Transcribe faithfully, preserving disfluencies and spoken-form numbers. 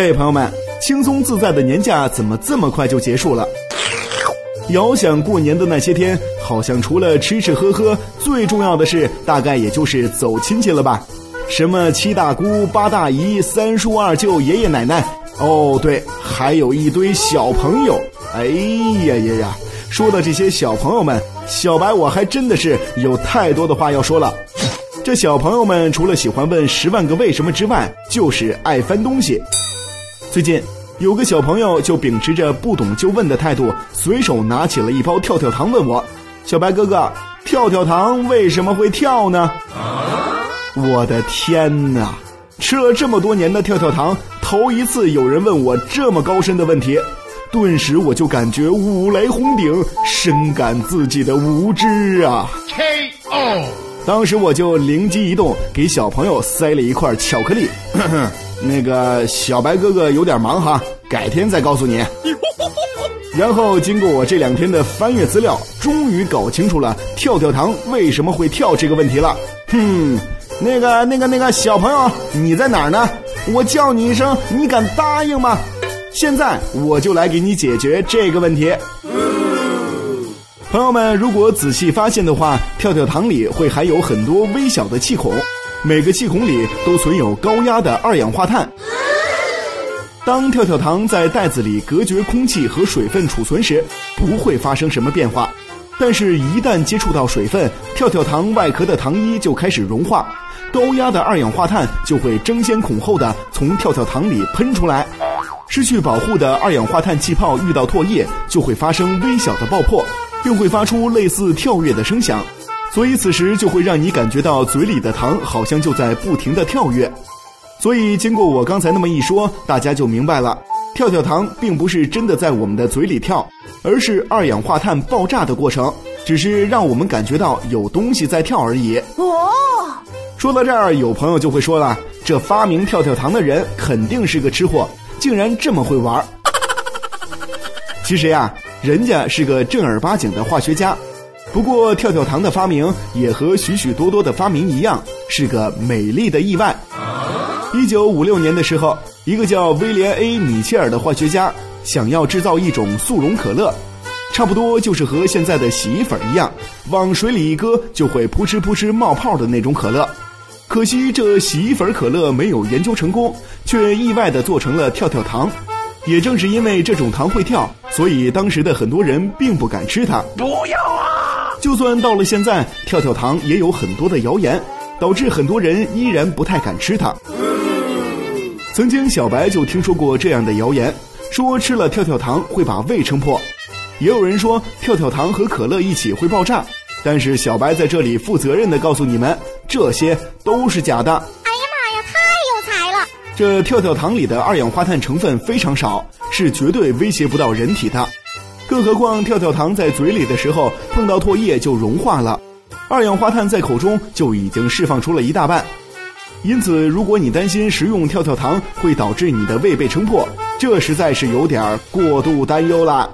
嘿，朋友们，轻松自在的年假怎么这么快就结束了？遥想过年的那些天，好像除了吃吃喝喝，最重要的是大概也就是走亲戚了吧？什么七大姑八大姨三叔二舅爷爷奶奶，哦对，还有一堆小朋友。哎呀呀呀，说到这些小朋友们，小白我还真的是有太多的话要说了。这小朋友们除了喜欢问十万个为什么之外，就是爱翻东西。最近有个小朋友就秉持着不懂就问的态度，随手拿起了一包跳跳糖，问我：小白哥哥，跳跳糖为什么会跳呢？我的天哪，吃了这么多年的跳跳糖，头一次有人问我这么高深的问题，顿时我就感觉五雷轰顶，深感自己的无知啊。 K O 当时我就灵机一动，给小朋友塞了一块巧克力，呵呵，那个小白哥哥有点忙哈，改天再告诉你。然后经过我这两天的翻阅资料，终于搞清楚了跳跳糖为什么会跳这个问题了。哼，那个那个那个小朋友，你在哪儿呢？我叫你一声，你敢答应吗？现在我就来给你解决这个问题。朋友们，如果仔细发现的话，跳跳糖里会含有很多微小的气孔，每个气孔里都存有高压的二氧化碳。当跳跳糖在袋子里隔绝空气和水分储存时，不会发生什么变化，但是一旦接触到水分，跳跳糖外壳的糖衣就开始融化，高压的二氧化碳就会争先恐后的从跳跳糖里喷出来。失去保护的二氧化碳气泡遇到唾液，就会发生微小的爆破，并会发出类似跳跃的声响，所以此时就会让你感觉到嘴里的糖好像就在不停的跳跃。所以经过我刚才那么一说，大家就明白了，跳跳糖并不是真的在我们的嘴里跳，而是二氧化碳爆炸的过程，只是让我们感觉到有东西在跳而已。哦，说到这儿，有朋友就会说了，这发明跳跳糖的人肯定是个吃货，竟然这么会玩。其实呀，人家是个正儿八经的化学家，不过跳跳糖的发明也和许许多多的发明一样，是个美丽的意外。一九五六年的时候，一个叫威廉 A 米切尔的化学家想要制造一种速溶可乐，差不多就是和现在的洗衣粉一样，往水里一搁就会扑哧扑哧冒泡的那种可乐。可惜这洗衣粉可乐没有研究成功，却意外地做成了跳跳糖。也正是因为这种糖会跳，所以当时的很多人并不敢吃它。不要啊！就算到了现在，跳跳糖也有很多的谣言，导致很多人依然不太敢吃它。曾经小白就听说过这样的谣言，说吃了跳跳糖会把胃撑破，也有人说跳跳糖和可乐一起会爆炸。但是小白在这里负责任地告诉你们，这些都是假的。哎呀妈呀，太有才了！这跳跳糖里的二氧化碳成分非常少，是绝对威胁不到人体的。更何况跳跳糖在嘴里的时候碰到唾液就融化了，二氧化碳在口中就已经释放出了一大半。因此，如果你担心食用跳跳糖会导致你的胃被撑破，这实在是有点过度担忧了。